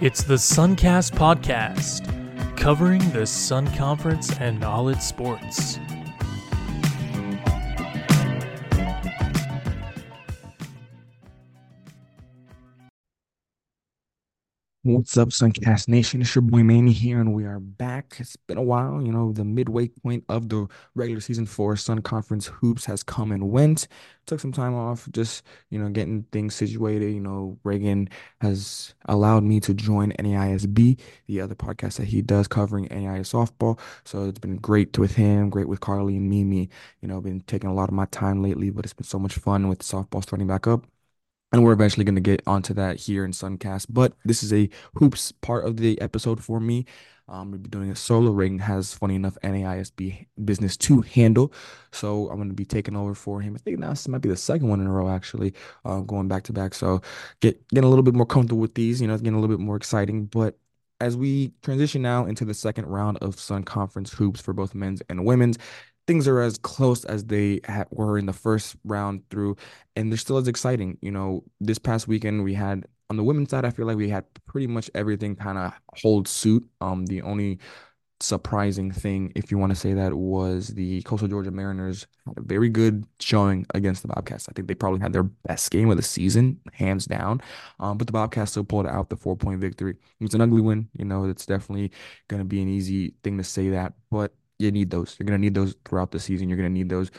It's the Suncast Podcast, covering the Sun Conference and all its sports. What's up, Suncast Nation? It's your boy Manny here, and we are back. It's been a while. You know, the midway point of the regular season for Sun Conference Hoops has come and went. Took some time off, just, you know, getting things situated. You know, Reagan has allowed me to join NAISB, the other podcast that he does covering NAIS softball. So it's been great with him, great with Carly and Mimi. You know, been taking a lot of my time lately, but it's been so much fun with softball starting back up. And we're eventually going to get onto that here in Suncast. But this is a hoops part of the episode for me. We'll be doing a solo ring. Has, funny enough, NAISB business to handle. So I'm going to be taking over for him. I think now this might be the second one in a row, actually, going back to back. So getting a little bit more comfortable with these. You know, it's getting a little bit more exciting. But as we transition now into the second round of Sun Conference hoops for both men's and women's, things are as close as they were in the first round through, and they're still as exciting. You know, this past weekend we had, on the women's side, I feel like we had pretty much everything kind of hold suit. The only surprising thing, if you want to say that, was the Coastal Georgia Mariners had a very good showing against the Bobcats. I think they probably had their best game of the season, hands down. But the Bobcats still pulled out the 4-point victory. It was an ugly win. You know, it's definitely going to be an easy thing to say that, but you need those. You're going to need those throughout the season. You're going to need those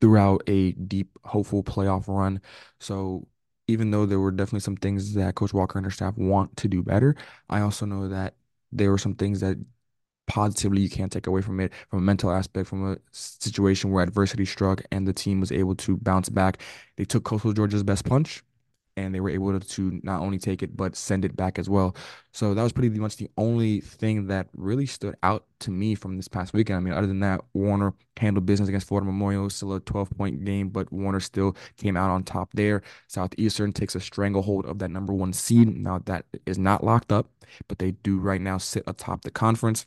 throughout a deep, hopeful playoff run. So even though there were definitely some things that Coach Walker and her staff want to do better, I also know that there were some things that positively you can't take away from it, from a mental aspect, from a situation where adversity struck and the team was able to bounce back. They took Coastal Georgia's best punch, and they were able to not only take it, but send it back as well. So that was pretty much the only thing that really stood out to me from this past weekend. I mean, other than that, Warner handled business against Florida Memorial. Still a 12-point game, but Warner still came out on top there. Southeastern takes a stranglehold of that number one seed. Now, that is not locked up, but they do right now sit atop the conference.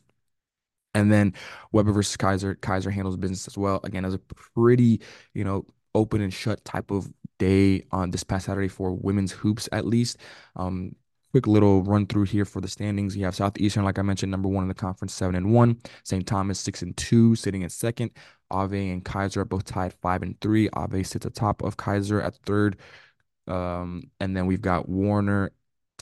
And then Weber versus Kaiser. Kaiser handles business as well. Again, as a pretty, you know, open and shut type of day on this past Saturday for women's hoops, at least. Quick little run through here for the standings. You have Southeastern, like I mentioned, number one in the conference, 7-1. St. Thomas, 6-2, sitting in second. Ave and Kaiser are both tied 5-3. Ave sits atop of Kaiser at third. And then we've got Warner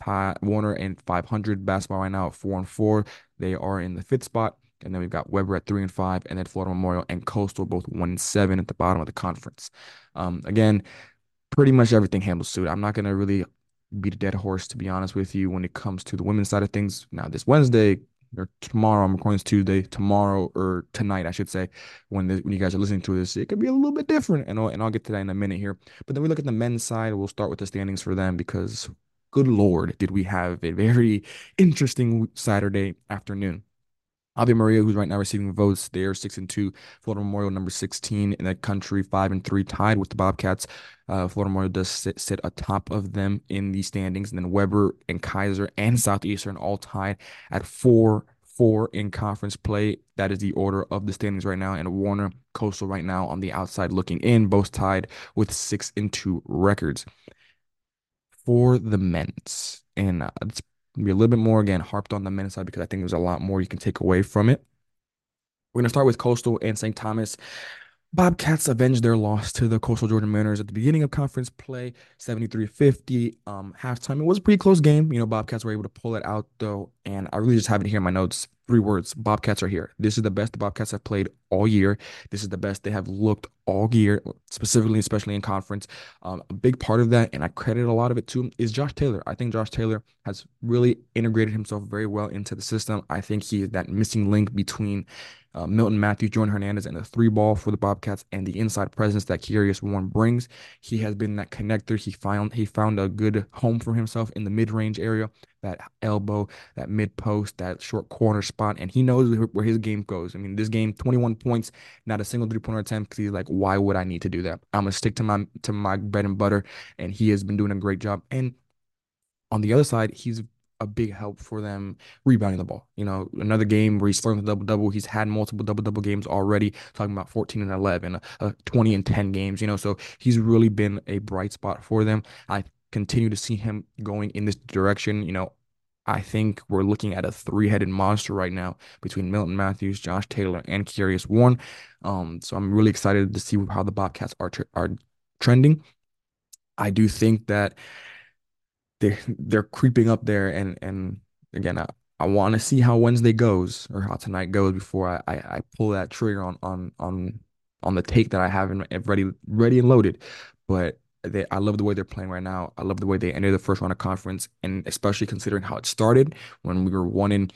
and 500 basketball right now at 4-4. They are in the fifth spot. And then we've got Weber at 3-5, and then Florida Memorial and Coastal both 1-7 at the bottom of the conference. Again, pretty much everything handles suit. I'm not going to really beat a dead horse, to be honest with you, when it comes to the women's side of things. Now, this Wednesday, or tomorrow, I'm recording this Tuesday, tonight, I should say, when you guys are listening to this, it could be a little bit different, and I'll get to that in a minute here. But then we look at the men's side. We'll start with the standings for them, because good Lord, did we have a very interesting Saturday afternoon. Ave Maria, who's right now receiving votes, they're 6-2. Florida Memorial, number 16 in the country, 5-3, tied with the Bobcats. Florida Memorial does sit atop of them in the standings. And then Weber and Kaiser and Southeastern all tied at 4-4 in conference play. That is the order of the standings right now. And Warner, Coastal right now on the outside looking in, both tied with 6-2 records. For the men's, and it's be a little bit more, again, harped on the men's side, because I think there's a lot more you can take away from it. We're going to start with Coastal and St. Thomas. Bobcats avenged their loss to the Coastal Georgia Mariners at the beginning of conference play, 73-50. Halftime, it was a pretty close game. You know, Bobcats were able to pull it out, though, and I really just have it here in my notes. 3 words. Bobcats are here. This is the best the Bobcats have played all year. This is the best they have looked all year, specifically, especially in conference. A big part of that, and I credit a lot of it to him, is Josh Taylor. I think Josh Taylor has really integrated himself very well into the system. I think he is that missing link between Milton Matthews, Jordan Hernandez, and the 3-ball for the Bobcats, and the inside presence that Kyrius Warren brings. He has been that connector. He found a good home for himself in the mid-range area, that elbow, that mid-post, that short corner spot, and he knows where his game goes. I mean, this game, 21 points, not a single three-pointer attempt, because he's like, why would I need to do that? I'm going to stick to my bread and butter, and he has been doing a great job. And on the other side, he's a big help for them rebounding the ball. You know, another game where he's flirting with double-double. He's had multiple double-double games already, talking about 14 and 11, 20 and 10 games, you know, so he's really been a bright spot for them. I continue to see him going in this direction. You know, I think we're looking at a three-headed monster right now between Milton Matthews, Josh Taylor, and Kyrius Warren. So I'm really excited to see how the Bobcats are trending. I do think that they're creeping up there, and again, I want to see how Wednesday goes or how tonight goes before I pull that trigger on the take that I have and ready and loaded. But I love the way they're playing right now. I love the way they ended the first round of conference, and especially considering how it started when we were 0-2,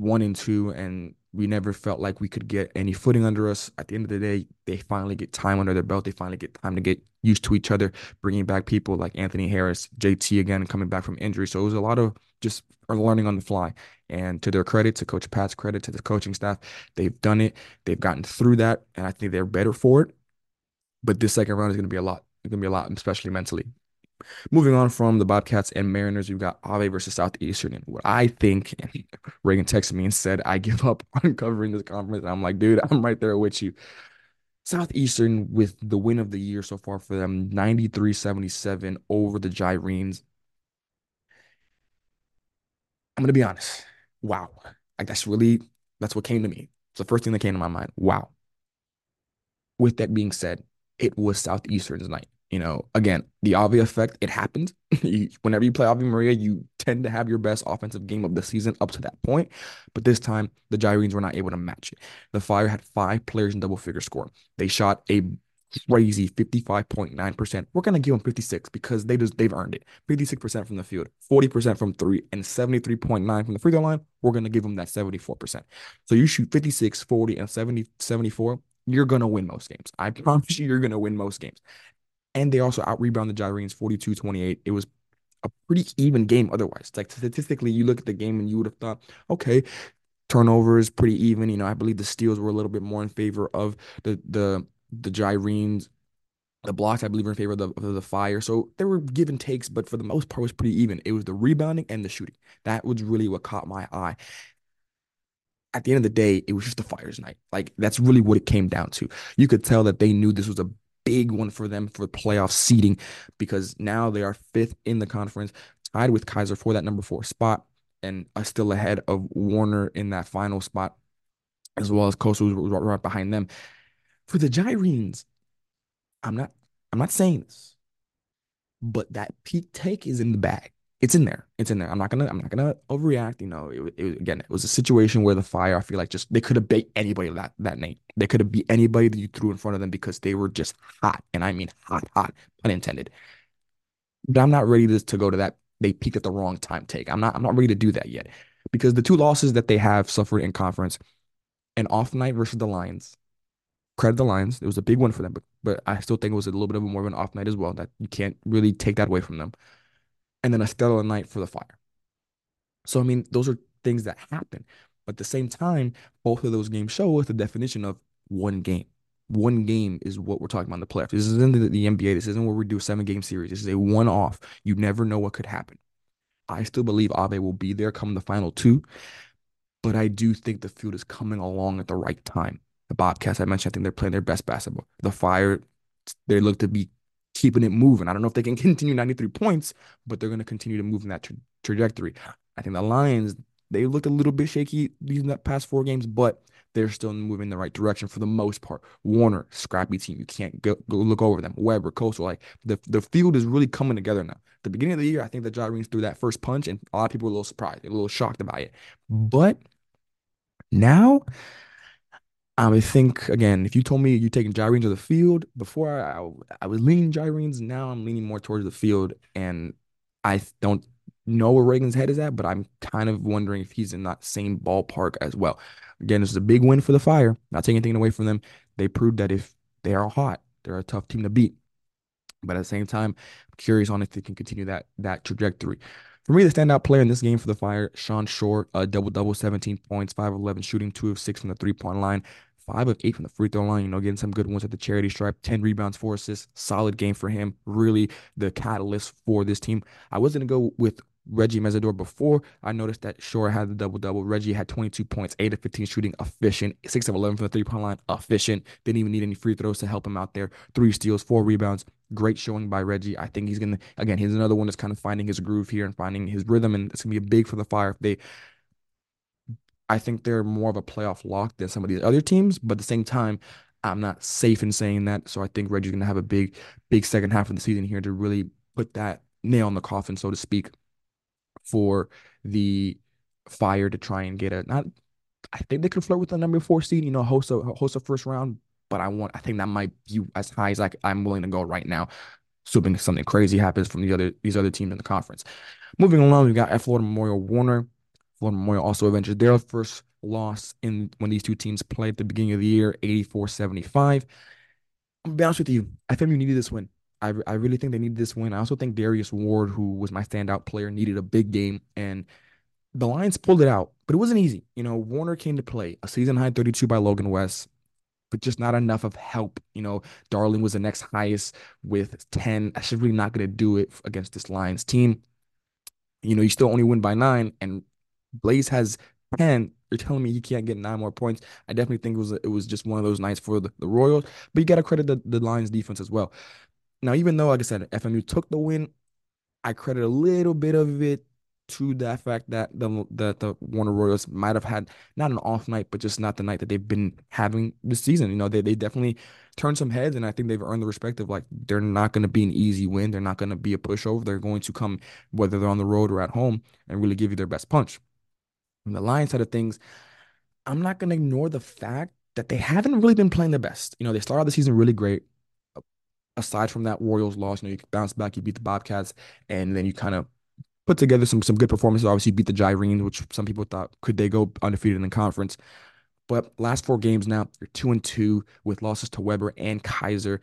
1-2, and we never felt like we could get any footing under us. At the end of the day, they finally get time under their belt. They finally get time to get used to each other, bringing back people like Anthony Harris, JT again coming back from injury. So it was a lot of just learning on the fly. And to their credit, to Coach Pat's credit, to the coaching staff, they've done it. They've gotten through that, and I think they're better for it. But this second round is going to be a lot. It's going to be a lot, especially mentally. Moving on from the Bobcats and Mariners, we've got Ave versus Southeastern. And what I think, and Reagan texted me and said, I give up on covering this conference. And I'm like, dude, I'm right there with you. Southeastern with the win of the year so far for them, 93-77 over the Gyrenes. I'm going to be honest. Wow. Like, that's what came to me. It's the first thing that came to my mind. Wow. With that being said, it was Southeastern's night. You know, again, the Ave effect, it happens. Whenever you play Ave Maria, you tend to have your best offensive game of the season up to that point. But this time, the Gyrenes were not able to match it. The Fire had 5 players in double-figure score. They shot a crazy 55.9%. We're going to give them 56 because they've earned it. 56% from the field, 40% from 3, and 73.9 from the free throw line. We're going to give them that 74%. So you shoot 56, 40, and 74, you're going to win most games. I promise you're going to win most games. And they also out-rebounded the Gyrenes 42-28. It was a pretty even game otherwise. Like, statistically, you look at the game and you would have thought, okay, turnovers pretty even. You know, I believe the steals were a little bit more in favor of the Gyrenes. The blocks, I believe, were in favor of the Fire. So there were give and takes, but for the most part, it was pretty even. It was the rebounding and the shooting. That was really what caught my eye. At the end of the day, it was just the Fire's night. Like, that's really what it came down to. You could tell that they knew this was a big one for them for playoff seeding, because now they are 5th in the conference, tied with Kaiser for that number 4 spot, and are still ahead of Warner in that final spot, as well as Coastal, who's right behind them. For the Gyrenes, I'm not saying this, but that peak take is in the bag. It's in there. It's in there. I'm not gonna overreact. You know, it was a situation where the Fire, I feel like, just they could have beat anybody that night. They could have beat anybody that you threw in front of them because they were just hot, and I mean hot, pun intended. But I'm not ready to go to that they peaked at the wrong time take. I'm not ready to do that yet, because the 2 losses that they have suffered in conference, an off night versus the Lions. Credit the Lions. It was a big one for them, but I still think it was a little bit of a more of an off night as well. That you can't really take that away from them. And then a stellar night for the Fire. So, I mean, those are things that happen. But at the same time, both of those games show us the definition of one game. One game is what we're talking about in the playoffs. This isn't the NBA. This isn't where we do a 7-game series. This is a one-off. You never know what could happen. I still believe Ave will be there come the final 2. But I do think the field is coming along at the right time. The Bobcats, I mentioned, I think they're playing their best basketball. The Fire, they look to be keeping it moving. I don't know if they can continue 93 points, but they're going to continue to move in that trajectory. I think the Lions, they looked a little bit shaky these past 4 games, but they're still moving in the right direction for the most part. Warner, scrappy team. You can't go look over them. Weber, Coastal. Like, the field is really coming together now. At the beginning of the year, I think the Gyrenes threw that first punch, and a lot of people were a little surprised, a little shocked about it. But now, I think, again, if you told me you're taking Gyrenes to the field, before I was leaning Gyrenes, now I'm leaning more towards the field, and I don't know where Reagan's head is at, but I'm kind of wondering if he's in that same ballpark as well. Again, this is a big win for the Fire. Not taking anything away from them. They proved that if they are hot, they're a tough team to beat. But at the same time, I'm curious on if they can continue that trajectory. For me, the standout player in this game for the Fire, Sean Short, a double-double, 17 points, 5-11 shooting, 2 of 6 from the three-point line, 5 of 8 from the free throw line, you know, getting some good ones at the charity stripe, 10 rebounds, 4 assists, solid game for him, really the catalyst for this team. I was going to go with Reggie Mesidor before. I noticed that Short had the double-double. Reggie had 22 points, 8 of 15 shooting, efficient, 6 of 11 from the three-point line, efficient, didn't even need any free throws to help him out there, 3 steals, 4 rebounds, Great showing by Reggie. I think he's going to, again, he's another one that's kind of finding his groove here and finding his rhythm, and it's going to be big for the Fire. I think they're more of a playoff lock than some of these other teams, but at the same time, I'm not safe in saying that. So I think Reggie's going to have a big, big second half of the season here to really put that nail in the coffin, so to speak, for the Fire to try and get a, not, I think they could flirt with the number 4 seed, you know, host a first round, but I think that might be as high as I'm willing to go right now, assuming something crazy happens from these other teams in the conference. Moving along, we've got at Florida Memorial, Warner. Florida Memorial also avenged their first loss when these two teams played at the beginning of the year, 84-75. I'm gonna be honest with you, FMU needed this win. I really think they needed this win. I also think Darius Ward, who was my standout player, needed a big game, and the Lions pulled it out, but it wasn't easy. You know, Warner came to play, a season-high 32 by Logan West, but just not enough of help. You know, Darling was the next highest with 10. That's really not going to do it against this Lions team. You know, you still only win by 9, and Blaze has 10. You're telling me he can't get 9 more points? I definitely think it was just one of those nights for the Royals, but you got to credit the Lions defense as well. Now, even though, like I said, FMU took the win, I credit a little bit of it to that fact that the Warner Royals might have had not an off night, but just not the night that they've been having this season. You know, they definitely turned some heads, and I think they've earned the respect of, like, they're not going to be an easy win. They're not going to be a pushover. They're going to come, whether they're on the road or at home, and really give you their best punch. On the Lions side of things, I'm not going to ignore the fact that they haven't really been playing their best. You know, they started out the season really great. Aside from that Royals loss, you know, you bounce back, you beat the Bobcats, and then you kind of put together some good performances. Obviously, beat the Gyrenes, which some people thought, could they go undefeated in the conference? But last 4 games now, you're 2-2 with losses to Weber and Kaiser.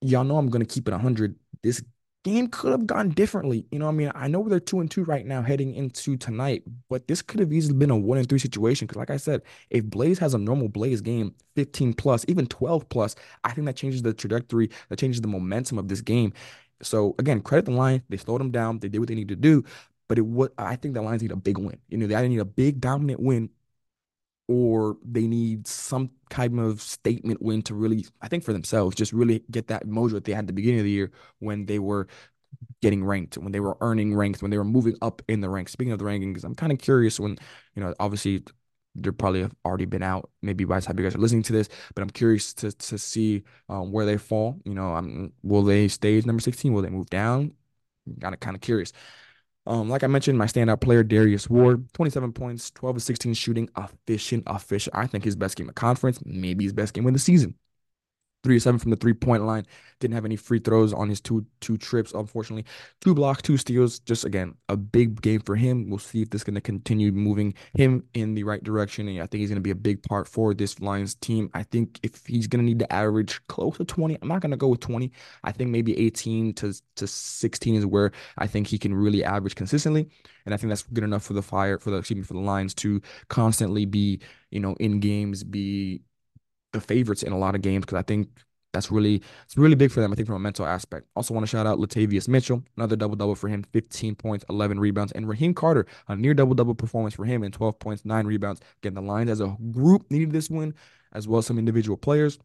Y'all know I'm going to keep it 100. This game could have gone differently. You know what I mean? I know they're 2-2 right now heading into tonight, but this could have easily been a 1-3 situation. Because like I said, if Blaze has a normal Blaze game, 15+, even 12+, I think that changes the trajectory, that changes the momentum of this game. So, again, credit the Lions. They slowed them down. They did what they needed to do. But I think the Lions need a big win. You know, they either need a big dominant win, or they need some kind of statement win to really, I think for themselves, just really get that mojo that they had at the beginning of the year when they were getting ranked, when they were earning ranks, when they were moving up in the ranks. Speaking of the rankings, I'm kind of curious when, you know, obviously they're probably have already been out maybe by the time you guys are listening to this, but I'm curious to see where they fall. You know, will they stay as number 16? Will they move down? Kind of curious. Like I mentioned, my standout player, Darius Ward, 27 points, 12 of 16 shooting, efficient. I think his best game of conference, maybe his best game of the season. 3 of 7 from the three-point line. Didn't have any free throws on his two trips, unfortunately. 2 blocks, 2 steals. Just, again, a big game for him. We'll see if this is going to continue moving him in the right direction, and I think he's going to be a big part for this Lions team. I think if he's going to need to average close to 20, I'm not going to go with 20. I think maybe 18 to 16 is where I think he can really average consistently, and I think that's good enough for the Fire, for the Lions to constantly be, you know, in games, be the favorites in a lot of games, because I think it's really big for them, I think, from a mental aspect. Also want to shout out Latavius Mitchell, another double-double for him, 15 points, 11 rebounds, and Raheem Carter, a near double-double performance for him, and 12 points, 9 rebounds. Again, the Lions as a group needed this win, as well as some individual players.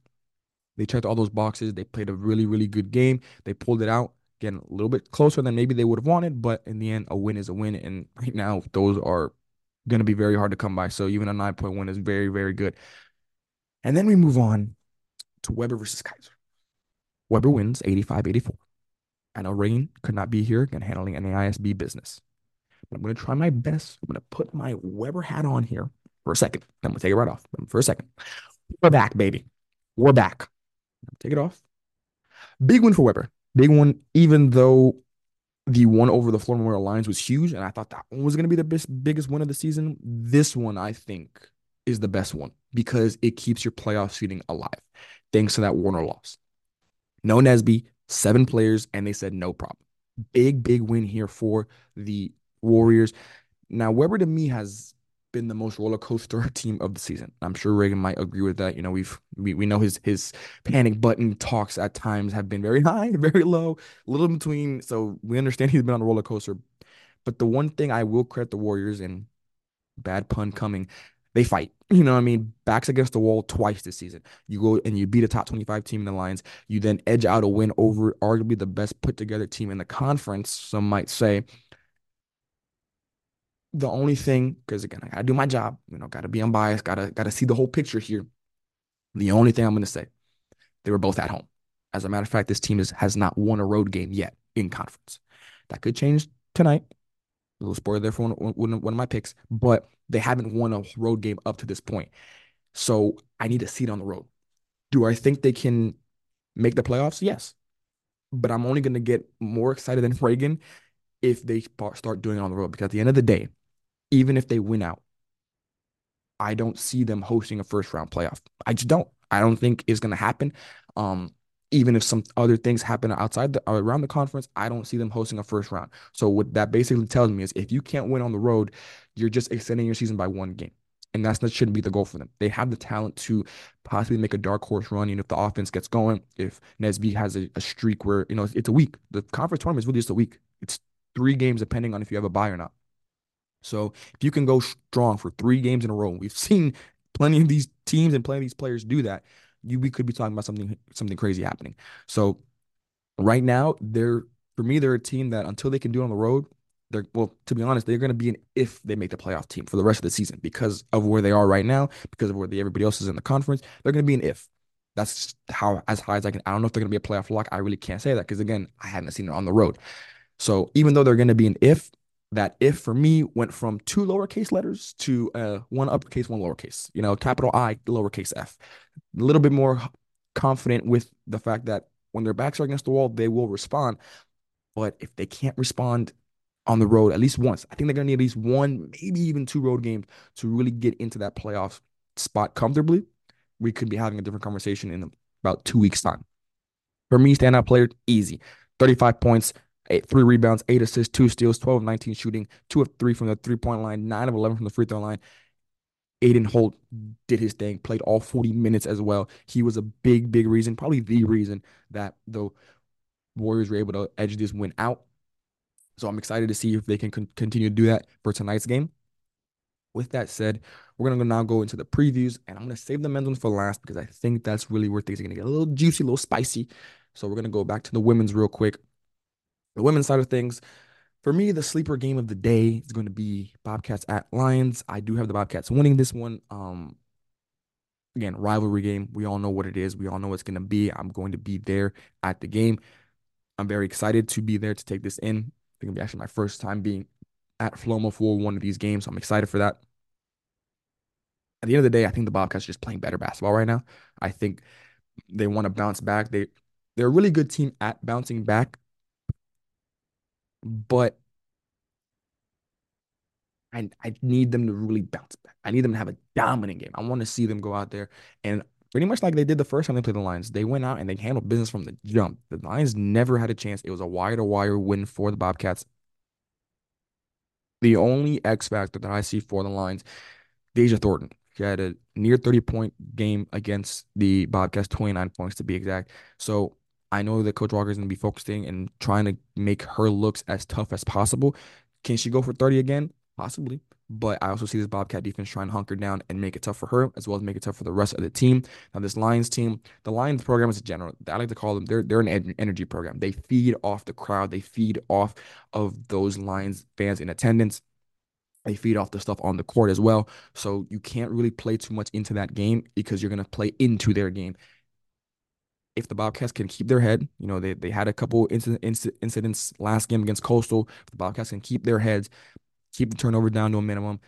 They checked all those boxes. They played a really, really good game. They pulled it out. Again, a little bit closer than maybe they would have wanted, but in the end, a win is a win, and right now, those are going to be very hard to come by, so even a 9-point win is very, very good. And then we move on to Weber versus Kaiser. Weber wins 85-84. I know Rain could not be here and handling NAISB business, but I'm going to try my best. I'm going to put my Weber hat on here for a second. I'm going to take it right off for a second. We're back, baby. We're back. Take it off. Big win for Weber. Big one, even though the one over the Florida Memorial Lions was huge, and I thought that one was going to be the biggest win of the season. This one, I think, is the best one, because it keeps your playoff seeding alive thanks to that Warner loss. No Nesby, 7 players, and they said no problem. Big, big win here for the Warriors. Now, Weber, to me, has been the most roller coaster team of the season. I'm sure Reagan might agree with that. You know, we know his panic button talks at times have been very high, very low, a little in between, so we understand he's been on a roller coaster. But the one thing I will credit the Warriors, and bad pun coming, they fight. You know what I mean? Backs against the wall twice this season. You go and you beat a top 25 team in the Lions. You then edge out a win over arguably the best put-together team in the conference, some might say. The only thing, because, again, I got to do my job. You know, got to be unbiased. Got to see the whole picture here. The only thing I'm going to say, they were both at home. As a matter of fact, this team has not won a road game yet in conference. That could change tonight. A little spoiler there for one of my picks. But they haven't won a road game up to this point. So I need to see it on the road. Do I think they can make the playoffs? Yes. But I'm only going to get more excited than Reagan if they start doing it on the road. Because at the end of the day, even if they win out, I don't see them hosting a first-round playoff. I just don't. I don't think it's going to happen. Even if some other things happen around the conference, I don't see them hosting a first round. So what that basically tells me is if you can't win on the road, you're just extending your season by one game. And that shouldn't be the goal for them. They have the talent to possibly make a dark horse run. And if the offense gets going, if Nesby has a streak where, you know, it's a week. The conference tournament is really just a week. It's 3 games depending on if you have a bye or not. So if you can go strong for 3 games in a row, we've seen plenty of these teams and plenty of these players do that. We could be talking about something crazy happening. So right now, they're a team that until they can do it on the road, to be honest, they're going to be an if they make the playoff team for the rest of the season because of where they are right now, because of where everybody else is in the conference. They're going to be an if. That's how as high as I can. I don't know if they're going to be a playoff lock. I really can't say that because, again, I haven't seen it on the road. So even though they're going to be an if, that if for me went from 2 lowercase letters to 1 uppercase, 1 lowercase, you know, capital I, lowercase f. A little bit more confident with the fact that when their backs are against the wall, they will respond. But if they can't respond on the road at least once, I think they're going to need at least 1, maybe even 2 road games to really get into that playoff spot comfortably. We could be having a different conversation in about 2 weeks' time. For me, standout player, easy. 35 points. 3 rebounds, 8 assists, 2 steals, 12 of 19 shooting, 2 of 3 from the three-point line, 9 of 11 from the free-throw line. Aiden Holt did his thing, played all 40 minutes as well. He was a big, big reason, probably the reason that the Warriors were able to edge this win out. So I'm excited to see if they can continue to do that for tonight's game. With that said, we're going to now go into the previews, and I'm going to save the men's one for last because I think that's really where things are going to get a little juicy, a little spicy. So we're going to go back to the women's real quick. The women's side of things, for me, the sleeper game of the day is going to be Bobcats at Lions. I do have the Bobcats winning this one. Again, rivalry game. We all know what it is. We all know what it's going to be. I'm going to be there at the game. I'm very excited to be there to take this in. I think it's going to be actually my first time being at Flomo for one of these games. So I'm excited for that. At the end of the day, I think the Bobcats are just playing better basketball right now. I think they want to bounce back. They're a really good team at bouncing back. But I need them to really bounce back. I need them to have a dominant game. I want to see them go out there and pretty much like they did the first time they played the Lions. They went out and they handled business from the jump. The Lions never had a chance. It was a wire-to-wire win for the Bobcats. The only X factor that I see for the Lions, Deja Thornton. She had a near 30-point game against the Bobcats, 29 points to be exact. So I know that Coach Walker is going to be focusing and trying to make her looks as tough as possible. Can she go for 30 again? Possibly. But I also see this Bobcat defense trying to hunker down and make it tough for her as well as make it tough for the rest of the team. Now, this Lions team, the Lions program is a general. I like to call them, they're an energy program. They feed off the crowd. They feed off of those Lions fans in attendance. They feed off the stuff on the court as well. So you can't really play too much into that game because you're going to play into their game. If the Bobcats can keep their head, you know, they had a couple incidents last game against Coastal. If the Bobcats can keep their heads, keep the turnover down to a minimum,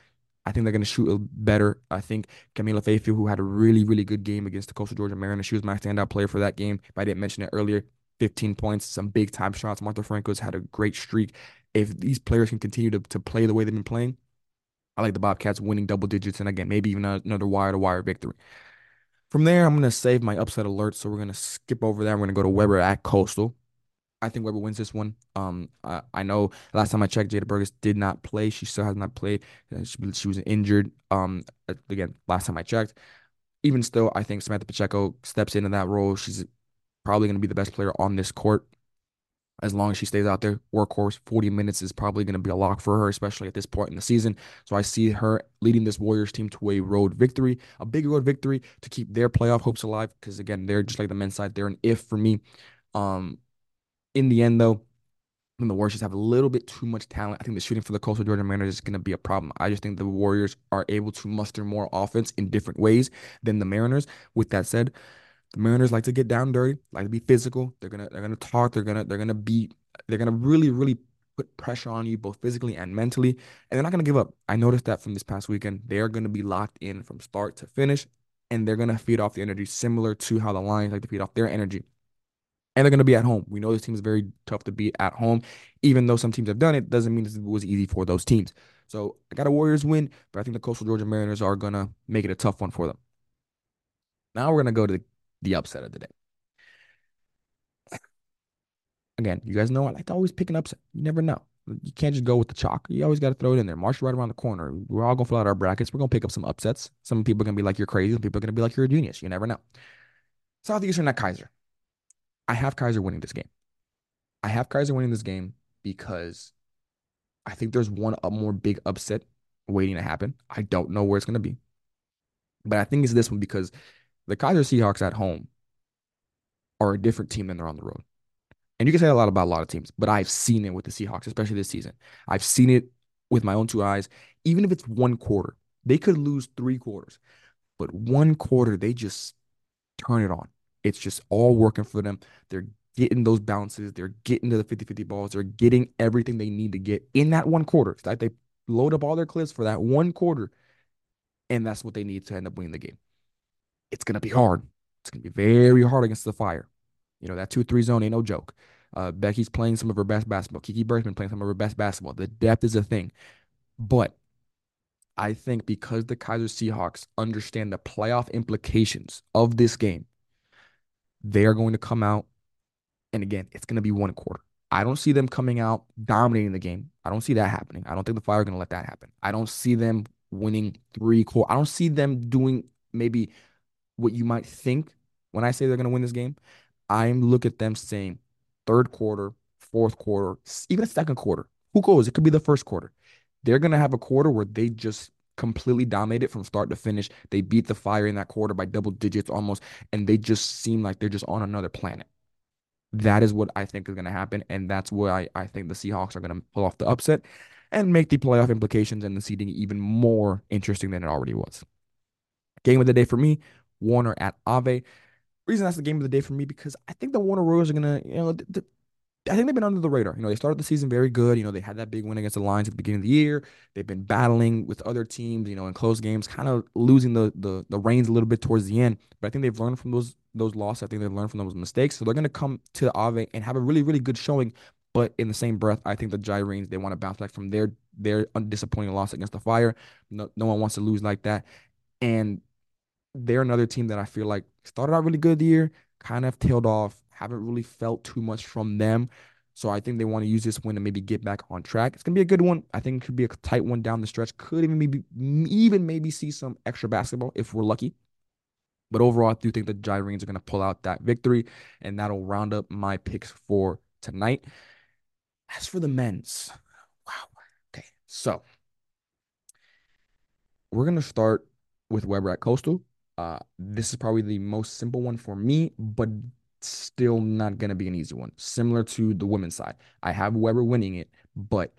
I think they're going to shoot better. I think Camila Fayfield, who had a really, really good game against the Coastal Georgia Mariners, she was my standout player for that game. If I didn't mention it earlier, 15 points, some big-time shots. Martha Franco's had a great streak. If these players can continue to play the way they've been playing, I like the Bobcats winning double digits and, again, maybe even another wire-to-wire victory. From there, I'm going to save my upset alert, so we're going to skip over that. We're going to go to Weber at Coastal. I think Weber wins this one. I know last time I checked, Jada Burgess did not play. She still has not played. She was injured, again, last time I checked. Even still, I think Samantha Pacheco steps into that role. She's probably going to be the best player on this court. as long as she stays out there. Workhorse, 40 minutes is probably going to be a lock for her, especially at this point in the season. So I see her leading this Warriors team to a road victory, a big road victory to keep their playoff hopes alive. Because, again, they're just like the men's side. They're an if for me. In the end, though, and the Warriors just have a little bit too much talent. I think the shooting for the Coastal Georgia Mariners is going to be a problem. I just think the Warriors are able to muster more offense in different ways than the Mariners. With that said, the Mariners like to get down dirty, like to be physical. They're gonna talk. They're gonna really, really put pressure on you both physically and mentally. And they're not gonna give up. I noticed that from this past weekend. They are gonna be locked in from start to finish, and they're gonna feed off the energy, similar to how the Lions like to feed off their energy. And they're going to be at home. We know this team is very tough to beat at home. Even though some teams have done it, doesn't mean it was easy for those teams. So I got a Warriors win, but I think the Coastal Georgia Mariners are going to make it a tough one for them. Now we're going to go to the upset of the day. Again, you guys know I like to always pick an upset. You never know. You can't just go with the chalk. You always got to throw it in there. March right around the corner. We're all going to fill out our brackets. We're going to pick up some upsets. Some people are going to be like, you're crazy. Some people are going to be like, you're a genius. You never know. Southeastern at Kaiser. I have Kaiser winning this game. I have Kaiser winning this game because I think there's one more big upset waiting to happen. I don't know where it's going to be. But I think it's this one because the Kaiser Seahawks at home are a different team than they're on the road. And you can say a lot about a lot of teams, but I've seen it with the Seahawks, especially this season. I've seen it with my own two eyes. Even if it's one quarter, they could lose three quarters. But one quarter, they just turn it on. It's just all working for them. They're getting those bounces. They're getting to the 50-50 balls. They're getting everything they need to get in that one quarter. It's like they load up all their clips for that one quarter, and that's what they need to end up winning the game. It's going to be hard. It's going to be very hard against the Fire. You know, that 2-3 zone ain't no joke. Becky's playing some of her best basketball. Kiki Bergman playing some of her best basketball. The depth is a thing. But I think because the Kaiser Seahawks understand the playoff implications of this game, they are going to come out, and again, it's going to be one quarter. I don't see them coming out dominating the game. I don't see that happening. I don't think the Fire are going to let that happen. I don't see them winning three quarters. I don't see them doing maybe what you might think when I say they're going to win this game. I look at them saying third quarter, fourth quarter, even a second quarter. Who goes? It could be the first quarter. They're going to have a quarter where they just completely dominated from start to finish. They beat the Fire in that quarter by double digits almost, and they just seem like they're just on another planet. That is what I think is going to happen, and that's why I think the Seahawks are going to pull off the upset and make the playoff implications and the seeding even more interesting than it already was. Game of the day for me, Warner at Ave. Reason that's the game of the day for me because I think the Warner Royals are going to, you know, I think they've been under the radar. You know, they started the season very good. You know, they had that big win against the Lions at the beginning of the year. They've been battling with other teams, you know, in close games, kind of losing the reins a little bit towards the end. But I think they've learned from those losses. I think they've learned from those mistakes. So they're going to come to the Ave and have a really, really good showing. But in the same breath, I think the Gyrenes, they want to bounce back from their disappointing loss against the Fire. No one wants to lose like that. And they're another team that I feel like started out really good the year, kind of tailed off. Haven't really felt too much from them. So I think they want to use this win to maybe get back on track. It's going to be a good one. I think it could be a tight one down the stretch. Could even maybe see some extra basketball if we're lucky. But overall, I do think the Gyrenes are going to pull out that victory, and that'll round up my picks for tonight. As for the men's, wow. Okay, so we're going to start with Weber at Coastal. This is probably the most simple one for me, but still not going to be an easy one. Similar to the women's side, I have Weber winning it, but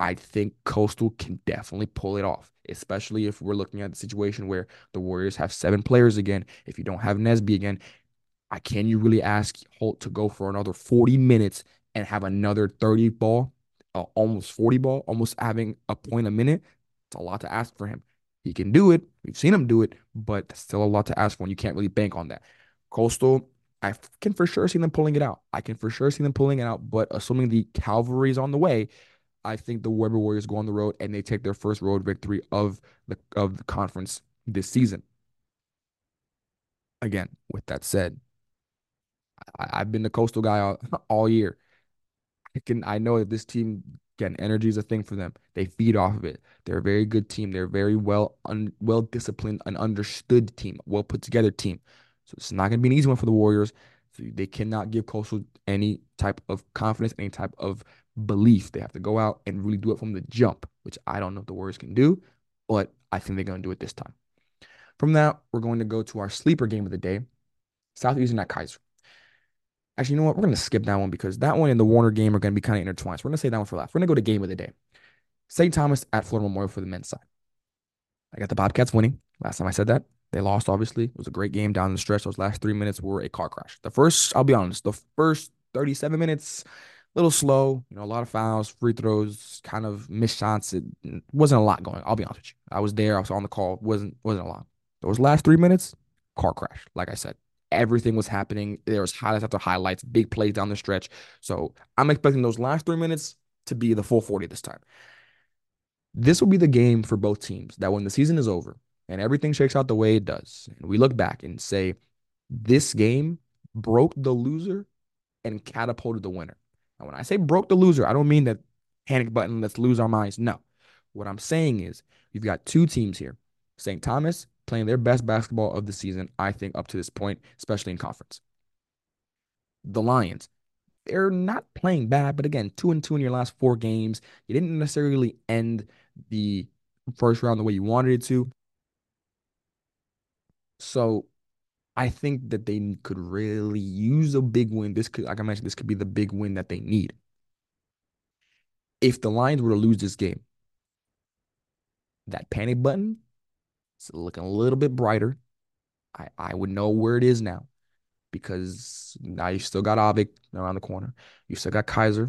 I think Coastal can definitely pull it off, especially if we're looking at the situation where the Warriors have seven players again. If you don't have Nesby again, can you really ask Holt to go for another 40 minutes and have another 30 ball, almost 40 ball, almost having a point a minute? It's a lot to ask for him. He can do it. We've seen him do it, but that's still a lot to ask for, and you can't really bank on that. Coastal, I can for sure see them pulling it out. But assuming the cavalry is on the way, I think the Weber Warriors go on the road and they take their first road victory of the conference this season. Again, with that said, I've been the Coastal guy all year. I know that this team, again, energy is a thing for them. They feed off of it. They're a very good team. They're a very well disciplined and understood team, well put together team. So it's not going to be an easy one for the Warriors. They cannot give Coastal any type of confidence, any type of belief. They have to go out and really do it from the jump, which I don't know if the Warriors can do, but I think they're going to do it this time. From that, we're going to go to our sleeper game of the day, Southeastern at Kaiser. Actually, you know what? We're going to skip that one because that one and the Warner game are going to be kind of intertwined. So we're going to say that one for last. We're going to go to game of the day. St. Thomas at Florida Memorial for the men's side. I got the Bobcats winning. Last time I said that. They lost, obviously. It was a great game down the stretch. Those last 3 minutes were a car crash. The first, I'll be honest, the first 37 minutes, a little slow. You know, a lot of fouls, free throws, kind of missed shots. It wasn't a lot going. I'll be honest with you. I was there. I was on the call. Wasn't a lot. Those last 3 minutes, car crash. Like I said, everything was happening. There was highlights after highlights, big plays down the stretch. So I'm expecting those last 3 minutes to be the full 40 this time. This will be the game for both teams that when the season is over, and everything shakes out the way it does, and we look back and say, this game broke the loser and catapulted the winner. And when I say broke the loser, I don't mean that panic button, let's lose our minds. No. What I'm saying is you've got two teams here. St. Thomas playing their best basketball of the season, I think, up to this point, especially in conference. The Lions, they're not playing bad, but again, 2-2 in your last four games. You didn't necessarily end the first round the way you wanted it to. So I think that they could really use a big win. This could, like I mentioned, this could be the big win that they need. If the Lions were to lose this game, that panic button is looking a little bit brighter. I would know where it is now because now you still got Ave around the corner. You still got Kaiser.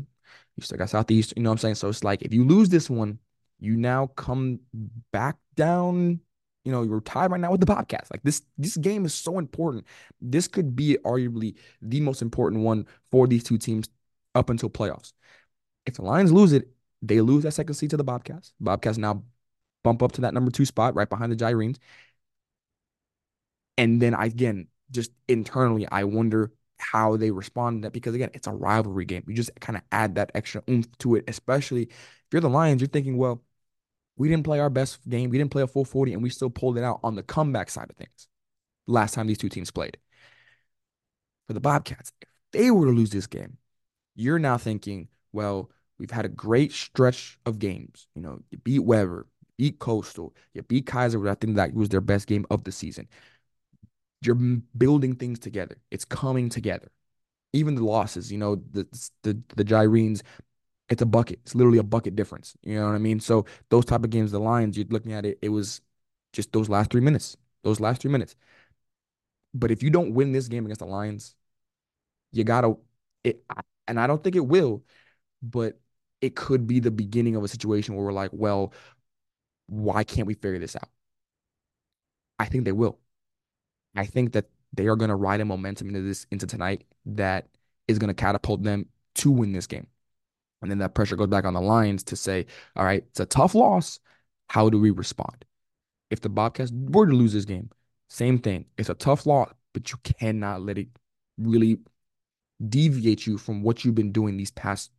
You still got Southeastern. You know what I'm saying? So it's like if you lose this one, you now come back down. You know, you're tied right now with the Bobcats. Like, this game is so important. This could be arguably the most important one for these two teams up until playoffs. If the Lions lose it, they lose that second seed to the Bobcats. Bobcats now bump up to that number 2 spot right behind the Gyrenes. And then, again, just internally, I wonder how they respond to that because, again, it's a rivalry game. You just kind of add that extra oomph to it, especially if you're the Lions, you're thinking, well, we didn't play our best game. We didn't play a full 40, and we still pulled it out on the comeback side of things last time these two teams played. For the Bobcats, if they were to lose this game, you're now thinking, well, we've had a great stretch of games. You know, you beat Weber, beat Coastal, you beat Kaiser, but I think that was their best game of the season. You're building things together. It's coming together. Even the losses, you know, the Gyrenes, it's a bucket. It's literally a bucket difference. You know what I mean? So those type of games, the Lions, you're looking at it, it was just those last 3 minutes. Those last 3 minutes. But if you don't win this game against the Lions, you got to – and I don't think it will, but it could be the beginning of a situation where we're like, well, why can't we figure this out? I think they will. I think that they are going to ride a momentum into tonight that is going to catapult them to win this game. And then that pressure goes back on the Lions to say, all right, it's a tough loss. How do we respond? If the Bobcats were to lose this game, same thing. It's a tough loss, but you cannot let it really deviate you from what you've been doing these past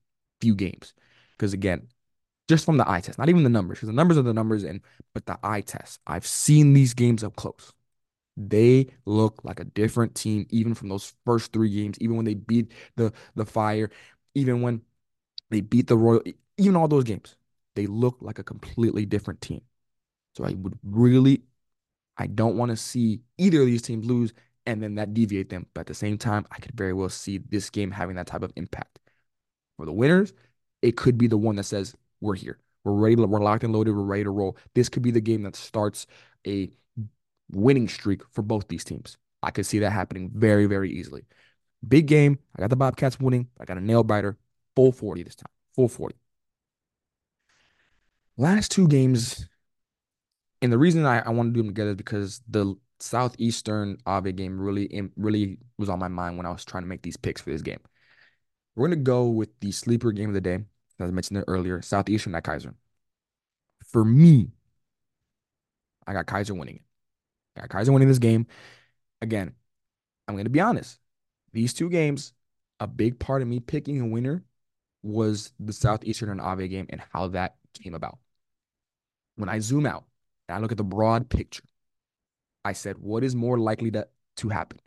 few games. Because, again, just from the eye test, not even the numbers, because the numbers are the numbers, but the eye test. I've seen these games up close. They look like a different team, even from those first 3 games, even when they beat the Fire, even when they beat the Royal, even all those games, they look like a completely different team. So I don't want to see either of these teams lose and then that deviate them. But at the same time, I could very well see this game having that type of impact. For the winners, it could be the one that says, we're here. We're ready. We're locked and loaded. We're ready to roll. This could be the game that starts a winning streak for both these teams. I could see that happening very, very easily. Big game. I got the Bobcats winning. I got a nail biter. Full 40 this time. Full 40. Last 2 games, and the reason I want to do them together is because the Southeastern Ave game really was on my mind when I was trying to make these picks for this game. We're going to go with the sleeper game of the day, as I mentioned earlier, Southeastern at Kaiser. For me, I got Kaiser winning it. I got Kaiser winning this game. Again, I'm going to be honest. These 2 games, a big part of me picking a winner was the Southeastern and Ave game and how that came about. When I zoom out and I look at the broad picture, I said, what is more likely to happen?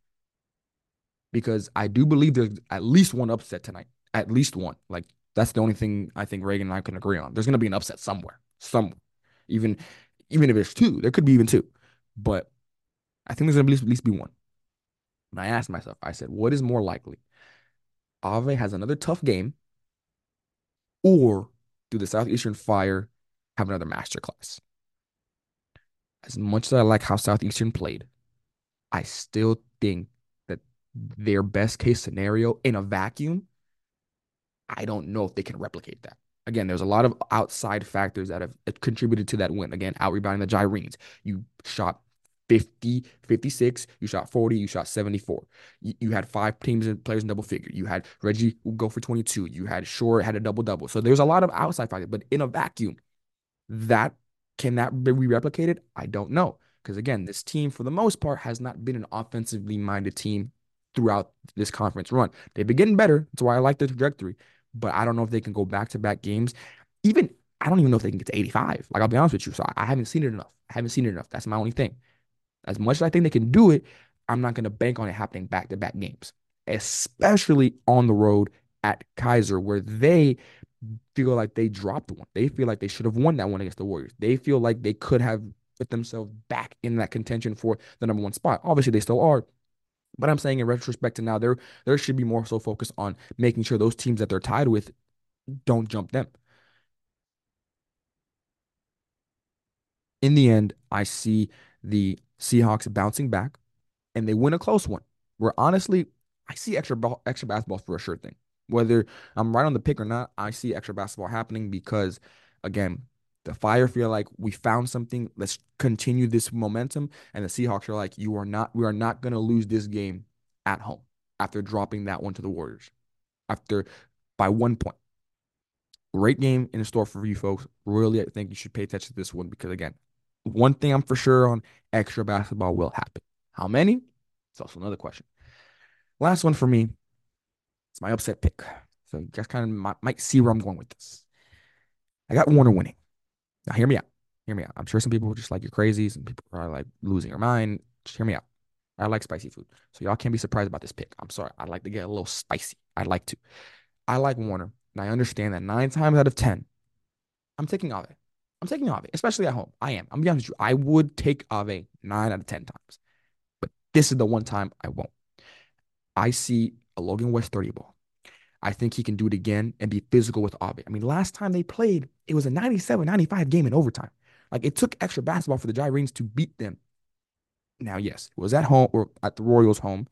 because I do believe there's at least one upset tonight, at least one. Like, that's the only thing I think Reagan and I can agree on. There's going to be an upset somewhere, even if there's two, there could be even two, but I think there's going to at least be one. And I asked myself, I said, what is more likely? Ave has another tough game, or do the Southeastern Fire have another masterclass? As much as I like how Southeastern played, I still think that their best case scenario in a vacuum, I don't know if they can replicate that. Again, there's a lot of outside factors that have contributed to that win. Again, out-rebounding the Gyrenes. You shot 50, 56, you shot 40, you shot 74. You had five teams and players in double figure. You had Reggie go for 22. You had Short had a double-double. So there's a lot of outside factors, but in a vacuum, can that be replicated? I don't know. Because again, this team, for the most part, has not been an offensively minded team throughout this conference run. They've been getting better. That's why I like the trajectory. But I don't know if they can go back-to-back games. I don't even know if they can get to 85. Like, I'll be honest with you. So I haven't seen it enough. That's my only thing. As much as I think they can do it, I'm not going to bank on it happening back-to-back games, especially on the road at Kaiser, where they feel like they dropped one. They feel like they should have won that one against the Warriors. They feel like they could have put themselves back in that contention for the number one spot. Obviously, they still are. But I'm saying in retrospect to now, there should be more so focus on making sure those teams that they're tied with don't jump them. In the end, I see the Seahawks bouncing back, and they win a close one, where honestly, I see extra basketball for a sure thing. Whether I'm right on the pick or not, I see extra basketball happening because, again, the Fire feel like we found something. Let's continue this momentum. And the Seahawks are like, we are not going to lose this game at home after dropping that one to the Warriors by 1 point. Great game in store for you folks. Really, I think you should pay attention to this one because, again, one thing I'm for sure on, extra basketball will happen. How many? It's also another question. Last one for me. It's my upset pick. So you guys kind of might see where I'm going with this. I got Warner winning. Now, hear me out. I'm sure some people are just like, you're crazy. Some people are like losing their mind. Just hear me out. I like spicy food. So y'all can't be surprised about this pick. I'm sorry. I'd like to get a little spicy. I like Warner. And I understand that 9 times out of 10, I'm taking Ave, especially at home. I am. I'm being honest with you. I would take Ave 9 out of 10 times. But this is the one time I won't. I see a Logan West 30 ball. I think he can do it again and be physical with Ave. I mean, last time they played, it was a 97-95 game in overtime. Like, it took extra basketball for the Gyrenes to beat them. Now, yes, it was at home or at the Royals' home,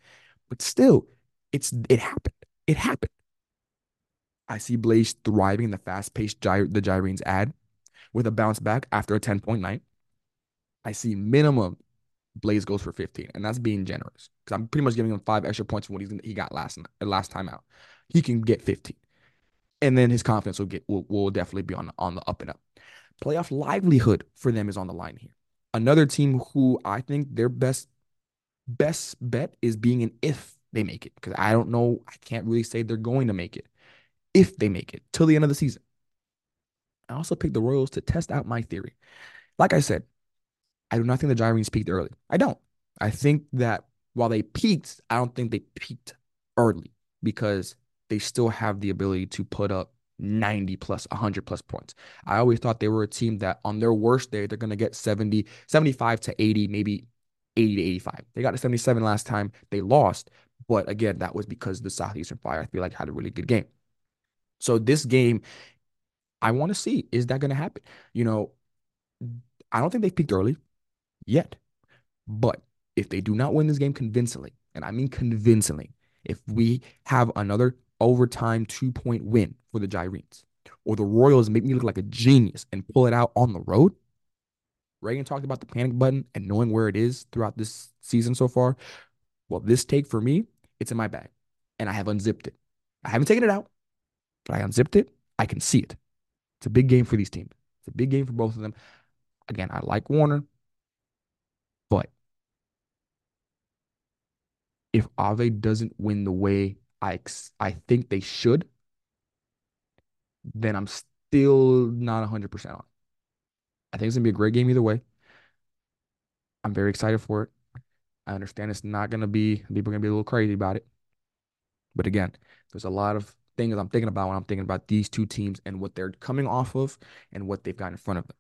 but still, it happened. It happened. I see Blaze thriving in the fast-paced the Gyrenes ad with a bounce back after a 10-point night. I see minimum Blaze goes for 15, and that's being generous because I'm pretty much giving him 5 extra points from what he got last time out. He can get 15, and then his confidence will definitely be on the up and up. Playoff livelihood for them is on the line here. Another team who I think their best bet is being an if they make it, because I don't know, I can't really say they're going to make it if they make it till the end of the season. I also picked the Royals to test out my theory. Like I said, I do not think the Gyrenes peaked early. I don't. I think that while they peaked, I don't think they peaked early because they still have the ability to put up 90 plus, 100 plus points. I always thought they were a team that on their worst day, they're going to get 70, 75 to 80, maybe 80 to 85. They got to 77 last time. They lost. But again, that was because the Southeastern Fire, I feel like, had a really good game. So this game, I want to see, is that going to happen? I don't think they peaked early yet. But if they do not win this game convincingly, and I mean convincingly, if we have another overtime 2-point win for the Gyrenes, or the Royals make me look like a genius and pull it out on the road. Reagan talked about the panic button and knowing where it is throughout this season so far. Well, this take for me, it's in my bag, and I have unzipped it. I haven't taken it out, but I unzipped it. I can see it. It's a big game for these teams. It's a big game for both of them. Again, I like Warner. If Ave doesn't win the way I think they should, then I'm still not 100% on it. I think it's going to be a great game either way. I'm very excited for it. I understand it's not going to be, people are going to be a little crazy about it. But again, there's a lot of things I'm thinking about when I'm thinking about these two teams and what they're coming off of and what they've got in front of them.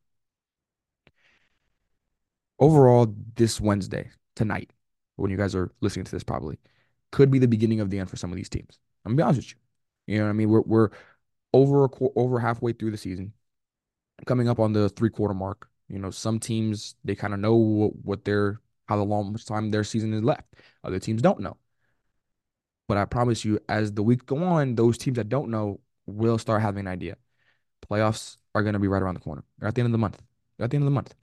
Overall, this Wednesday, tonight, when you guys are listening to this probably, could be the beginning of the end for some of these teams. I'm going to be honest with you. You know what I mean? We're over halfway through the season, coming up on the three-quarter mark. You know, some teams, they kind of know how long time their season is left. Other teams don't know. But I promise you, as the weeks go on, those teams that don't know will start having an idea. Playoffs are going to be right around the corner. They're at the end of the month.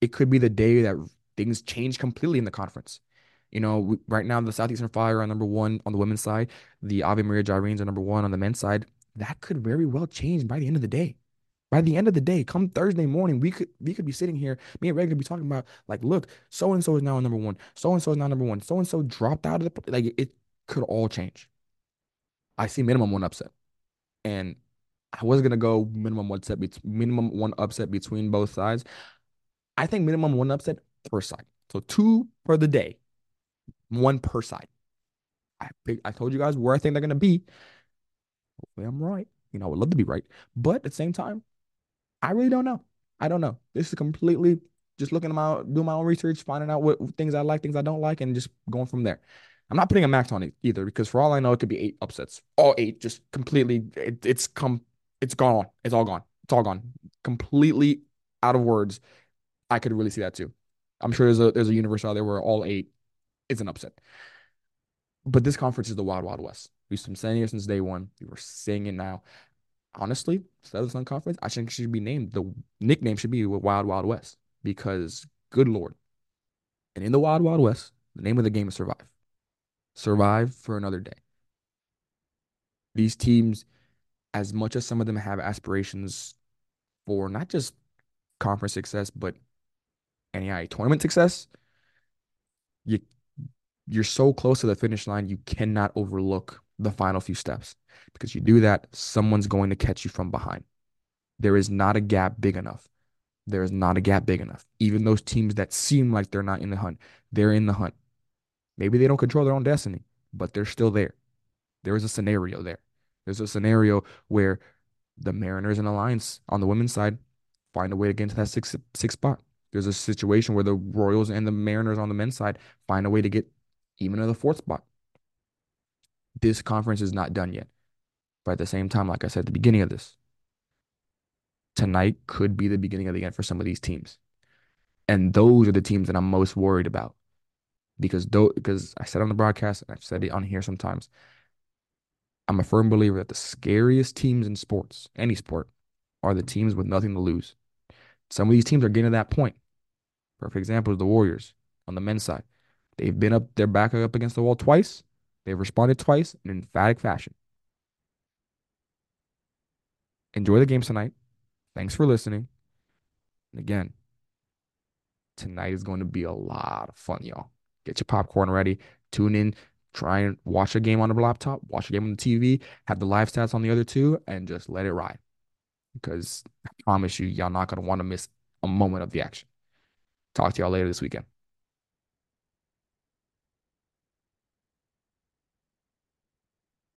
It could be the day that things change completely in the conference. You know, right now, the Southeastern Fire are #1 on the women's side. The Ave Maria Gyrenes are #1 on the men's side. That could very well change by the end of the day. By the end of the day, come Thursday morning, we could be sitting here, me and Reggie could be talking about, like, look, so-and-so is now #1. So-and-so is now #1. So-and-so dropped out of the – like, it could all change. I see minimum one upset. And I was going to go minimum one upset between both sides. I think minimum one upset per side. So 2 for the day, 1 per side. I told you guys where I think they're going to be. Hopefully I'm right. You know, I would love to be right. But at the same time, I really don't know. I don't know. This is completely just looking at doing my own research, finding out what things I like, things I don't like, and just going from there. I'm not putting a max on it either, because for all I know, it could be 8 upsets. All 8, just completely, it's gone. It's all gone. It's all gone. Completely out of words. I could really see that too. I'm sure there's a universe out there where all 8 is an upset. But this conference is the wild, wild west. We've been saying it since day one. We were saying it now. Honestly, instead of the Sun Conference, I think it should be named. The nickname should be Wild Wild West, because good Lord. And in the Wild Wild West, the name of the game is survive. Survive for another day. These teams, as much as some of them have aspirations for not just conference success, but NAIA tournament success, you're so close to the finish line, you cannot overlook the final few steps. Because you do that, someone's going to catch you from behind. There is not a gap big enough. Even those teams that seem like they're not in the hunt, they're in the hunt. Maybe they don't control their own destiny, but they're still there. There is a scenario there. There's a scenario where the Mariners and Alliance on the women's side find a way to get into that sixth spot. There's a situation where the Royals and the Mariners on the men's side find a way to get even in the 4th spot. This conference is not done yet. But at the same time, like I said at the beginning of this, tonight could be the beginning of the end for some of these teams. And those are the teams that I'm most worried about. Because I said on the broadcast, and I've said it on here sometimes, I'm a firm believer that the scariest teams in sports, any sport, are the teams with nothing to lose. Some of these teams are getting to that point. Perfect example is the Warriors on the men's side. They've been up, their back up against the wall twice. They've responded twice in emphatic fashion. Enjoy the games tonight. Thanks for listening. And again, tonight is going to be a lot of fun, y'all. Get your popcorn ready. Tune in. Try and watch a game on the laptop. Watch a game on the TV. Have the live stats on the other two. And just let it ride. Because I promise you, y'all not going to want to miss a moment of the action. Talk to y'all later this weekend.